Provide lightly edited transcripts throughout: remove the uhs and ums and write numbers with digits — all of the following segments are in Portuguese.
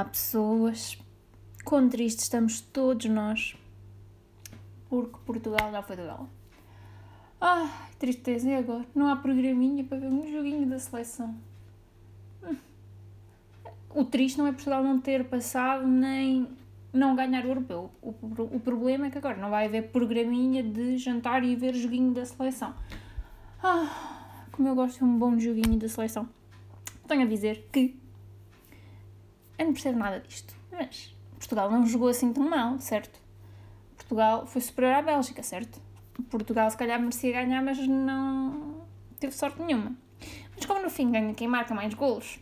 há pessoas, quão tristes estamos todos nós, porque Portugal já foi do Galo. Ah, tristeza, e agora? Não há programinha para ver um joguinho da seleção. O triste não é Portugal não ter passado nem não ganhar o europeu. O problema é que agora não vai haver programinha de jantar e ver joguinho da seleção. Ah, como eu gosto de um bom joguinho da seleção. Tenho a dizer que eu não percebo nada disto, mas Portugal não jogou assim tão mal, certo? Portugal foi superior à Bélgica, certo? Portugal se calhar merecia ganhar, mas não teve sorte nenhuma. Mas como no fim ganha quem marca mais golos,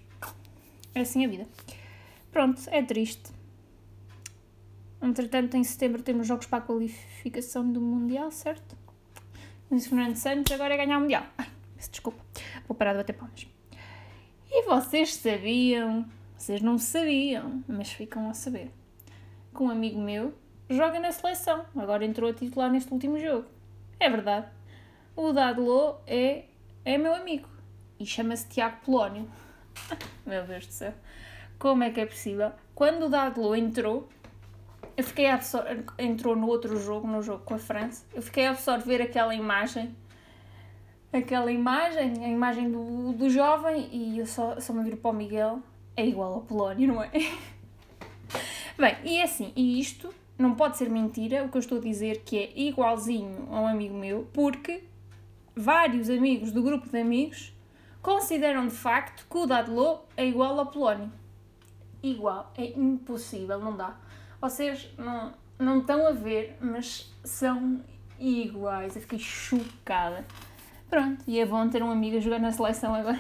é assim a vida. Pronto, é triste. Entretanto, em setembro temos jogos para a qualificação do Mundial, certo? Mas Fernando Santos agora é ganhar o Mundial. Ai, desculpa, vou parar de bater palmas. E vocês sabiam, vocês não sabiam, mas ficam a saber, que um amigo meu joga na seleção, agora entrou a titular neste último jogo. É verdade. O Dadlo é meu amigo e chama-se Tiago Polónio. Meu Deus do céu, como é que é possível? Quando o Dadlo entrou, eu fiquei entrou no outro jogo, no jogo com a França, eu fiquei a absorver aquela imagem, a imagem do jovem, e eu só me viro para o Miguel, é igual ao Polónio, não é? Bem, e é assim, e isto não pode ser mentira, o que eu estou a dizer que é igualzinho a um amigo meu, porque vários amigos do grupo de amigos consideram de facto que o Dadlo é igual ao Polónio. Igual, é impossível, não dá. Vocês não estão a ver, mas são iguais, eu fiquei chocada. Pronto, e é bom ter um amigo a jogar na seleção agora.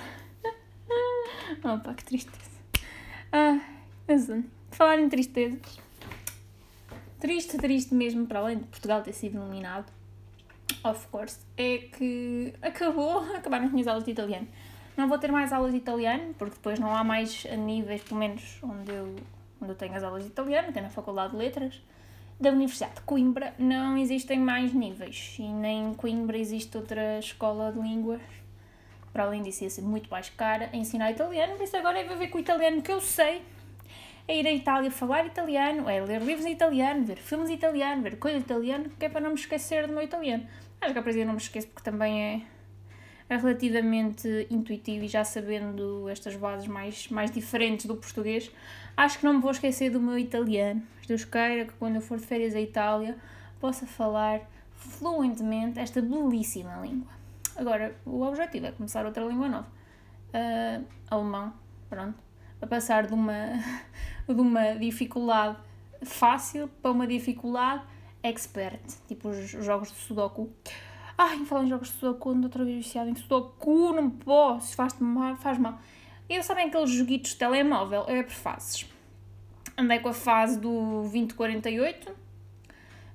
Opa, que tristeza. Ah, mas falar em tristezas. Triste mesmo, para além de Portugal ter sido eliminado, of course, é que acabaram as minhas aulas de italiano. Não vou ter mais aulas de italiano, porque depois não há mais níveis, pelo menos onde eu tenho as aulas de italiano, que é na Faculdade de Letras da Universidade de Coimbra, não existem mais níveis, e nem em Coimbra existe outra escola de línguas, para além disso ia ser muito mais cara a ensinar italiano, por isso agora é viver com o italiano que eu sei, é ir à Itália falar italiano, é ler livros em italiano, ver filmes em italiano, ver coisas em italiano, que é para não me esquecer do meu italiano. Acho que a princípio não me esqueço porque também é relativamente intuitivo e já sabendo estas bases mais diferentes do português, acho que não me vou esquecer do meu italiano. Mas Deus queira que quando eu for de férias à Itália possa falar fluentemente esta belíssima língua. Agora, o objetivo é começar outra língua nova. Alemão, pronto. A passar de uma dificuldade fácil para uma dificuldade expert, tipo os jogos de Sudoku. Ai, falando em jogos de Sudoku, ando outra vez viciado em Sudoku, não posso, faz mal. E sabem aqueles joguitos de telemóvel? É por fases. Andei com a fase do 2048,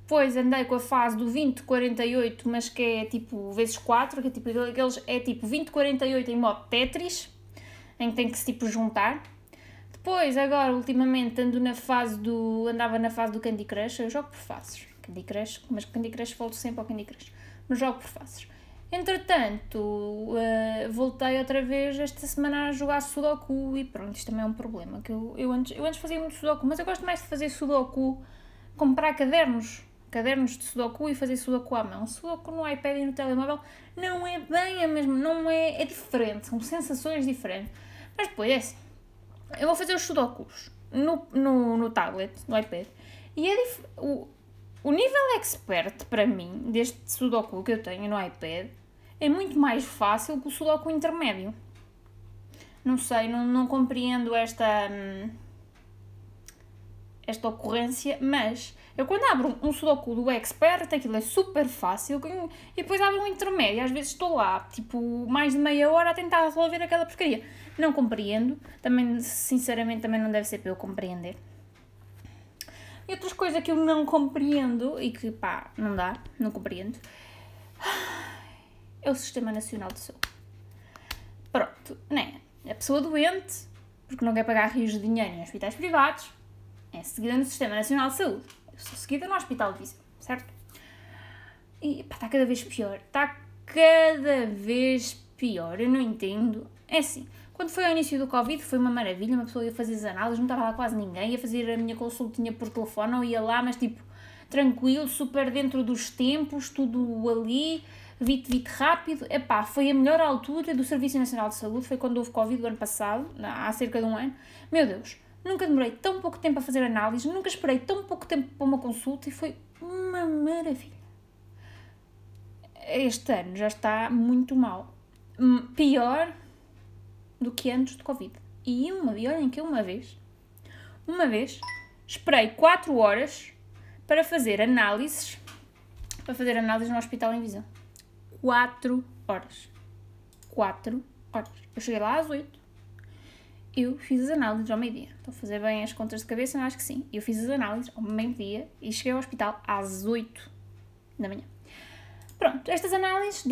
depois andei com a fase do 2048, mas que é tipo vezes 4, que é tipo aqueles, é tipo 2048 em modo Tetris, em que tem que se tipo juntar. Depois, agora, ultimamente, andava na fase do Candy Crush, eu jogo por fases. Candy Crush, mas Candy Crush volto sempre ao Candy Crush, mas jogo por fases. Entretanto, voltei outra vez esta semana a jogar Sudoku e pronto, isto também é um problema, que eu antes fazia muito Sudoku, mas eu gosto mais de fazer Sudoku, comprar cadernos de Sudoku e fazer Sudoku à mão. Sudoku no iPad e no telemóvel não é bem a mesma, é diferente, são sensações diferentes. Mas depois é assim, eu vou fazer os Sudokus no tablet, no iPad, e o nível expert para mim, deste Sudoku que eu tenho no iPad, é muito mais fácil que o Sudoku intermédio. Não sei, não compreendo esta ocorrência, mas eu quando abro um Sudoku do expert, aquilo é super fácil, e depois abro um intermédio, às vezes estou lá, tipo, mais de meia hora a tentar resolver aquela porcaria. Não compreendo, também, sinceramente, também não deve ser para eu compreender. E outras coisas que eu não compreendo, e que, pá, não dá, não compreendo, é o Sistema Nacional de Saúde. Pronto, né? A pessoa doente, porque não quer pagar rios de dinheiro em hospitais privados, é seguida no Sistema Nacional de Saúde. Eu sou seguida no Hospital de Viseu, certo? E pá, está cada vez pior. Eu não entendo. É assim, Quando foi ao início do Covid, foi uma maravilha, uma pessoa ia fazer as análises, não estava lá quase ninguém, ia fazer a minha consultinha por telefone, ou ia lá, mas tipo, tranquilo, super dentro dos tempos, tudo ali, vite rápido. Epá, foi a melhor altura do Serviço Nacional de Saúde, foi quando houve Covid do ano passado, há cerca de um ano. Meu Deus, nunca demorei tão pouco tempo a fazer análises, nunca esperei tão pouco tempo para uma consulta e foi uma maravilha. Este ano já está muito mal. Pior do que antes do Covid. E olhem que uma vez, esperei 4 horas para fazer análises no hospital em Viseu. 4 horas. Eu cheguei lá às 8. Eu fiz as análises ao meio-dia. Estou a fazer bem as contas de cabeça, mas acho que sim. Eu fiz as análises ao meio-dia e cheguei ao hospital às 8 da manhã. Pronto, estas análises...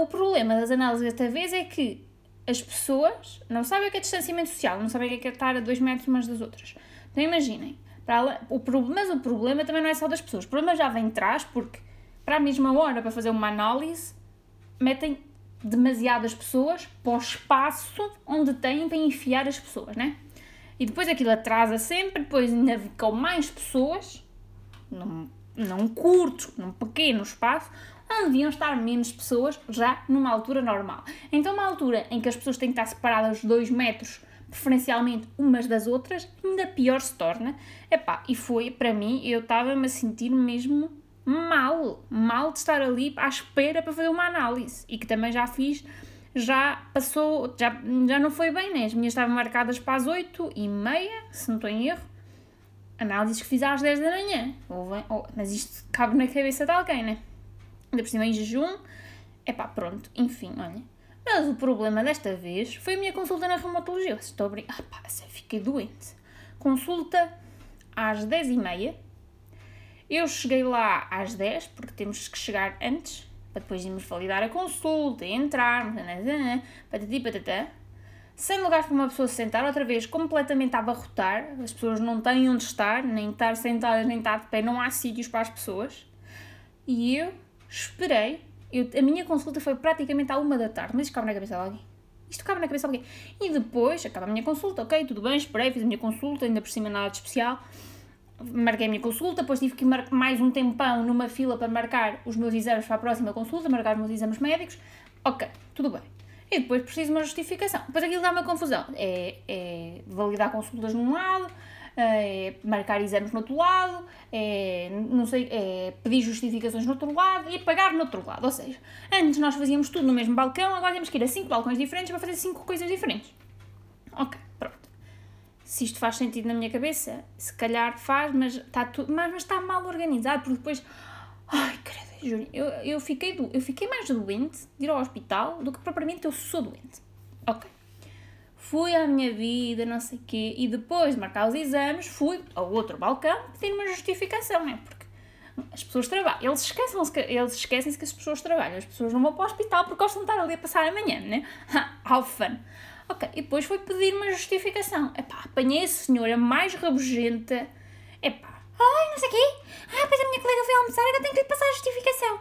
o problema das análises desta vez é que as pessoas não sabem o que é distanciamento social, não sabem o que é estar a 2 metros umas das outras. Então imaginem, mas o problema também não é só das pessoas, o problema já vem de trás, porque para a mesma hora, para fazer uma análise, metem demasiadas pessoas para o espaço onde têm para enfiar as pessoas, né? E depois aquilo atrasa sempre, depois ainda ficam mais pessoas, num curto, num pequeno espaço, onde deviam estar menos pessoas já numa altura normal. Então, uma altura em que as pessoas têm que estar separadas 2 metros, preferencialmente umas das outras, ainda pior se torna. Epá, e foi, para mim, eu estava-me a sentir mesmo mal de estar ali à espera para fazer uma análise. E que também já fiz, já não foi bem, né? As minhas estavam marcadas para as 8h30, se não estou em erro. Análises que fiz às 10 da manhã. Mas isto cabe na cabeça de alguém, né? Ainda por cima em jejum, epá, pronto, enfim, olha. Mas o problema desta vez foi a minha consulta na reumatologia. Estou a brincar, pá, fiquei doente. Consulta às 10h30, eu cheguei lá às 10, porque temos que chegar antes, para depois irmos validar a consulta, e entrarmos, patati patatá, sem lugar para uma pessoa se sentar, outra vez completamente a abarrotar, as pessoas não têm onde estar, nem estar sentadas, nem estar de pé, não há sítios para as pessoas, e eu... Esperei, a minha consulta foi praticamente à 1 da tarde, mas isto cabe na cabeça de alguém. E depois, acaba a minha consulta, ok, tudo bem, esperei, fiz a minha consulta, ainda por cima nada de especial. Marquei a minha consulta, depois tive que marcar mais um tempão numa fila para marcar os meus exames para a próxima consulta, marcar os meus exames médicos, ok, tudo bem. E depois preciso de uma justificação. Depois aquilo dá uma confusão, é validar consultas num lado... É marcar exames no outro lado, é pedir justificações no outro lado e pagar no outro lado. Ou seja, antes nós fazíamos tudo no mesmo balcão, agora temos que ir a 5 balcões diferentes para fazer 5 coisas diferentes. Ok, pronto. Se isto faz sentido na minha cabeça, se calhar faz, mas está mal organizado, porque depois... Ai, credo, juro, eu fiquei mais doente de ir ao hospital do que propriamente eu sou doente. Ok. Fui à minha vida, não sei o quê, e depois de marcar os exames, fui ao outro balcão pedir uma justificação, não é? Porque as pessoas trabalham, eles esquecem-se que as pessoas trabalham, as pessoas não vão para o hospital porque gostam de estar ali a passar a manhã, não é? How fun! Ok, e depois fui pedir uma justificação. Epá, apanhei a senhora mais rabugenta, epá, ai, não sei o quê, pois a minha colega foi almoçar, agora tenho que lhe passar a justificação.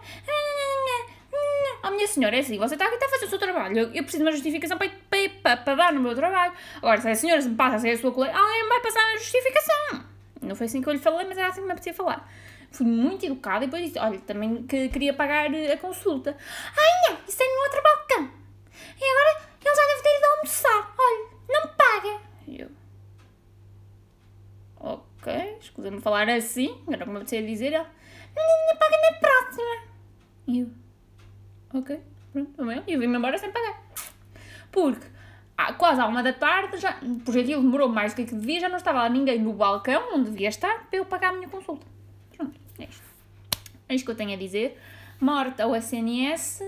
Oh, minha senhora, é assim, você está aqui a fazer o seu trabalho, eu preciso de uma justificação para dar no meu trabalho. Agora, se a senhora se me passa a ser a sua colega, alguém me vai passar a justificação. Não foi assim que eu lhe falei, mas era assim que me apetecia falar. Fui muito educada e depois disse, olha, também que queria pagar a consulta. Não, isso é no outro balcão. E agora, ele já deve ter ido almoçar. Olha, não me paga. E eu... Ok, escusa-me falar assim, era como eu apetecia dizer. Ela, não paga na próxima. E eu... Ok, pronto, bem, eu vim-me embora sem pagar. Porque quase à 1 da tarde, já, por jeitinho demorou mais do que devia, já não estava lá ninguém no balcão onde devia estar para eu pagar a minha consulta. Pronto, é isto. É isto que eu tenho a dizer. Morte ao SNS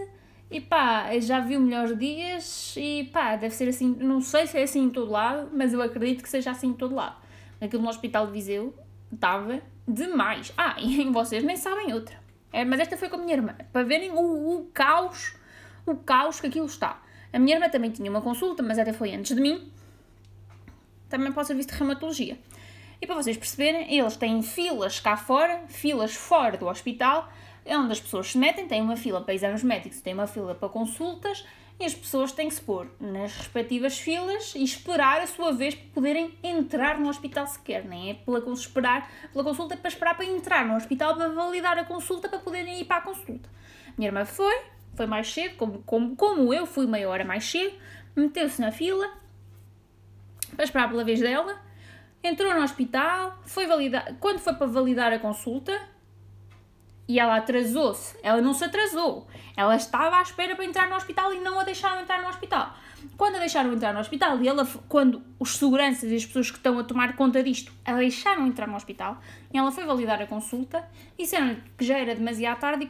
e pá, já viu melhores dias e pá, deve ser assim, não sei se é assim em todo lado, mas eu acredito que seja assim em todo lado. Naquilo no Hospital de Viseu estava demais. E vocês nem sabem outra. Mas esta foi com a minha irmã, para verem o caos que aquilo está. A minha irmã também tinha uma consulta, mas até foi antes de mim, também para o serviço de reumatologia. E para vocês perceberem, eles têm filas cá fora, filas fora do hospital, é onde as pessoas se metem, tem uma fila para exames médicos, tem uma fila para consultas, e as pessoas têm que se pôr nas respectivas filas e esperar a sua vez para poderem entrar no hospital sequer. Nem é pela consulta, é para esperar para entrar no hospital, para validar a consulta, para poderem ir para a consulta. Minha irmã foi mais cedo, como eu fui meia hora mais cedo, meteu-se na fila para esperar pela vez dela, entrou no hospital, foi validar, quando foi para validar a consulta, e ela atrasou-se. Ela não se atrasou. Ela estava à espera para entrar no hospital e não a deixaram entrar no hospital. Quando a deixaram entrar no hospital, e ela, quando os seguranças e as pessoas que estão a tomar conta disto a deixaram entrar no hospital, ela foi validar a consulta, disseram-lhe que já era demasiado tarde e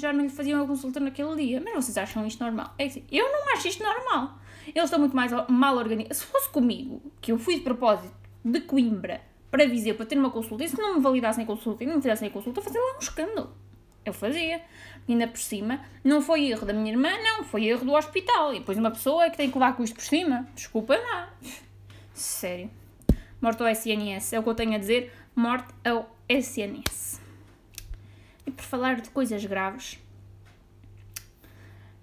já não lhe faziam a consulta naquele dia. Mas vocês acham isto normal? É assim, eu não acho isto normal. Eles estão muito mais mal organizados. Se fosse comigo, que eu fui de propósito de Coimbra para Viseu, para ter uma consulta, e se não me validassem a consulta e não me fizessem a consulta, fazia lá um escândalo. Eu fazia. E ainda por cima, não foi erro da minha irmã, não, foi erro do hospital. E depois uma pessoa é que tem que levar com isto por cima. Desculpa lá. Sério. Morte ao SNS. É o que eu tenho a dizer. Morte ao SNS. E por falar de coisas graves,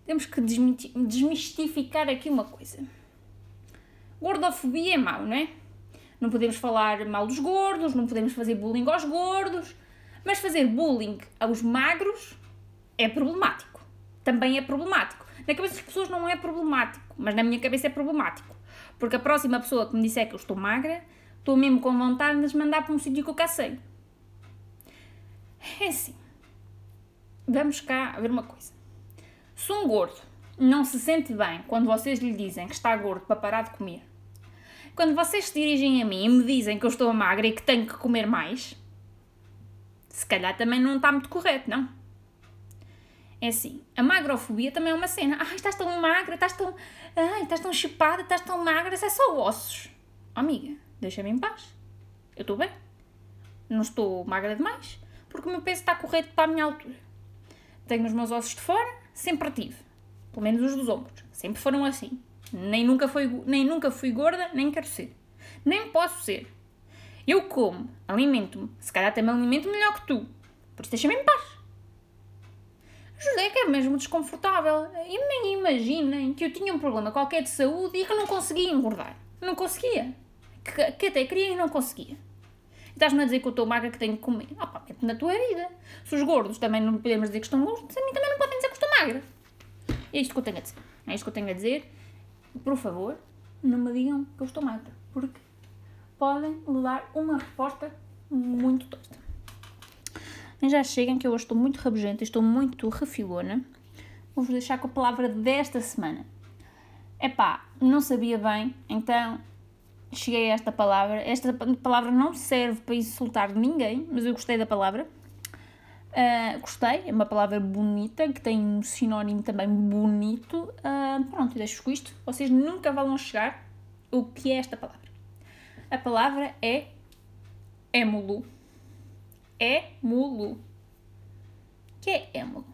temos que desmistificar aqui uma coisa. Gordofobia é mau, não é? Não podemos falar mal dos gordos, não podemos fazer bullying aos gordos, mas fazer bullying aos magros é problemático. Também é problemático. Na cabeça das pessoas não é problemático, mas na minha cabeça é problemático. Porque a próxima pessoa que me disser que eu estou magra, estou mesmo com vontade de lhes mandar para um sítio que eu cá sei. É assim. Vamos cá a ver uma coisa. Se um gordo não se sente bem quando vocês lhe dizem que está gordo para parar de comer, quando vocês se dirigem a mim e me dizem que eu estou magra e que tenho que comer mais, se calhar também não está muito correto, não? É assim, a magrofobia também é uma cena. Ai, estás tão magra, estás tão chupada, estás tão magra, isso é só ossos. Oh, amiga, deixa-me em paz. Eu estou bem. Não estou magra demais, porque o meu peso está correto para a minha altura. Tenho os meus ossos de fora, sempre tive. Pelo menos os dos ombros. Sempre foram assim. Nem nunca fui gorda, nem quero ser. Nem posso ser. Eu como, alimento-me. Se calhar também alimento melhor que tu. Por isso deixa-me em paz. Judei que é mesmo desconfortável. E nem imaginem que eu tinha um problema qualquer de saúde e que não conseguia engordar. Não conseguia. Que até queria e não conseguia. E estás-me a dizer que eu estou magra, que tenho que comer. Ah pá, mete na tua vida. Se os gordos também não podemos dizer que estão gordos, a mim também não podem dizer que estou magra. É isto que eu tenho a dizer. É isto que eu tenho a dizer. Por favor, não me digam que eu estou magra, porque podem levar uma resposta muito torta. Mas já cheguem que eu hoje estou muito rabugenta, estou muito refilona. Vou-vos deixar com a palavra desta semana. Epá, não sabia bem, então cheguei a esta palavra. Esta palavra não serve para insultar ninguém, mas eu gostei da palavra. Gostei, é uma palavra bonita, que tem um sinónimo também bonito. Pronto, deixo-vos com isto. Vocês nunca vão chegar o que é esta palavra. A palavra é émulo. Émulo. O que é émulo?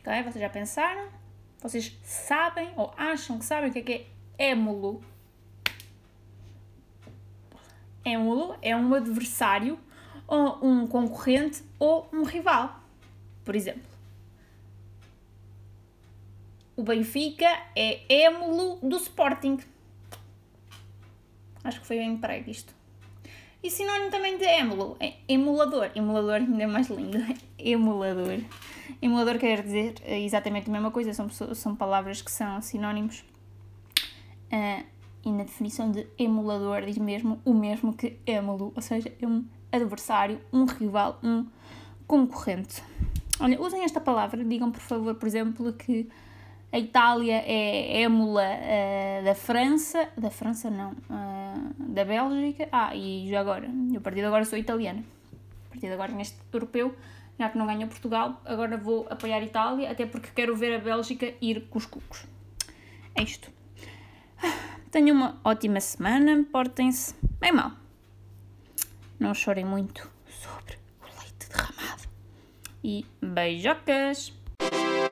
Ok, vocês já pensaram? Vocês sabem ou acham que sabem o que é émulo? Émulo é um adversário, ou um concorrente, ou um rival. Por exemplo, o Benfica é émulo do Sporting. Acho que foi bem emprego isto. E sinónimo também de émulo é emulador. Emulador ainda é mais lindo. Emulador. Emulador quer dizer exatamente a mesma coisa. São palavras que são sinónimos. E na definição de emulador diz mesmo o mesmo que émulo. Ou seja, é um adversário, um rival, um concorrente. Olha, usem esta palavra, digam por favor, por exemplo, que a Itália é émula da Bélgica. E já agora, eu a partir de agora sou italiana. A partir de agora neste europeu, já que não ganho Portugal, agora vou apoiar a Itália, até porque quero ver a Bélgica ir com os cucos. É isto. Tenham uma ótima semana, portem-se bem mal. Não chorem muito sobre o leite derramado. E beijocas!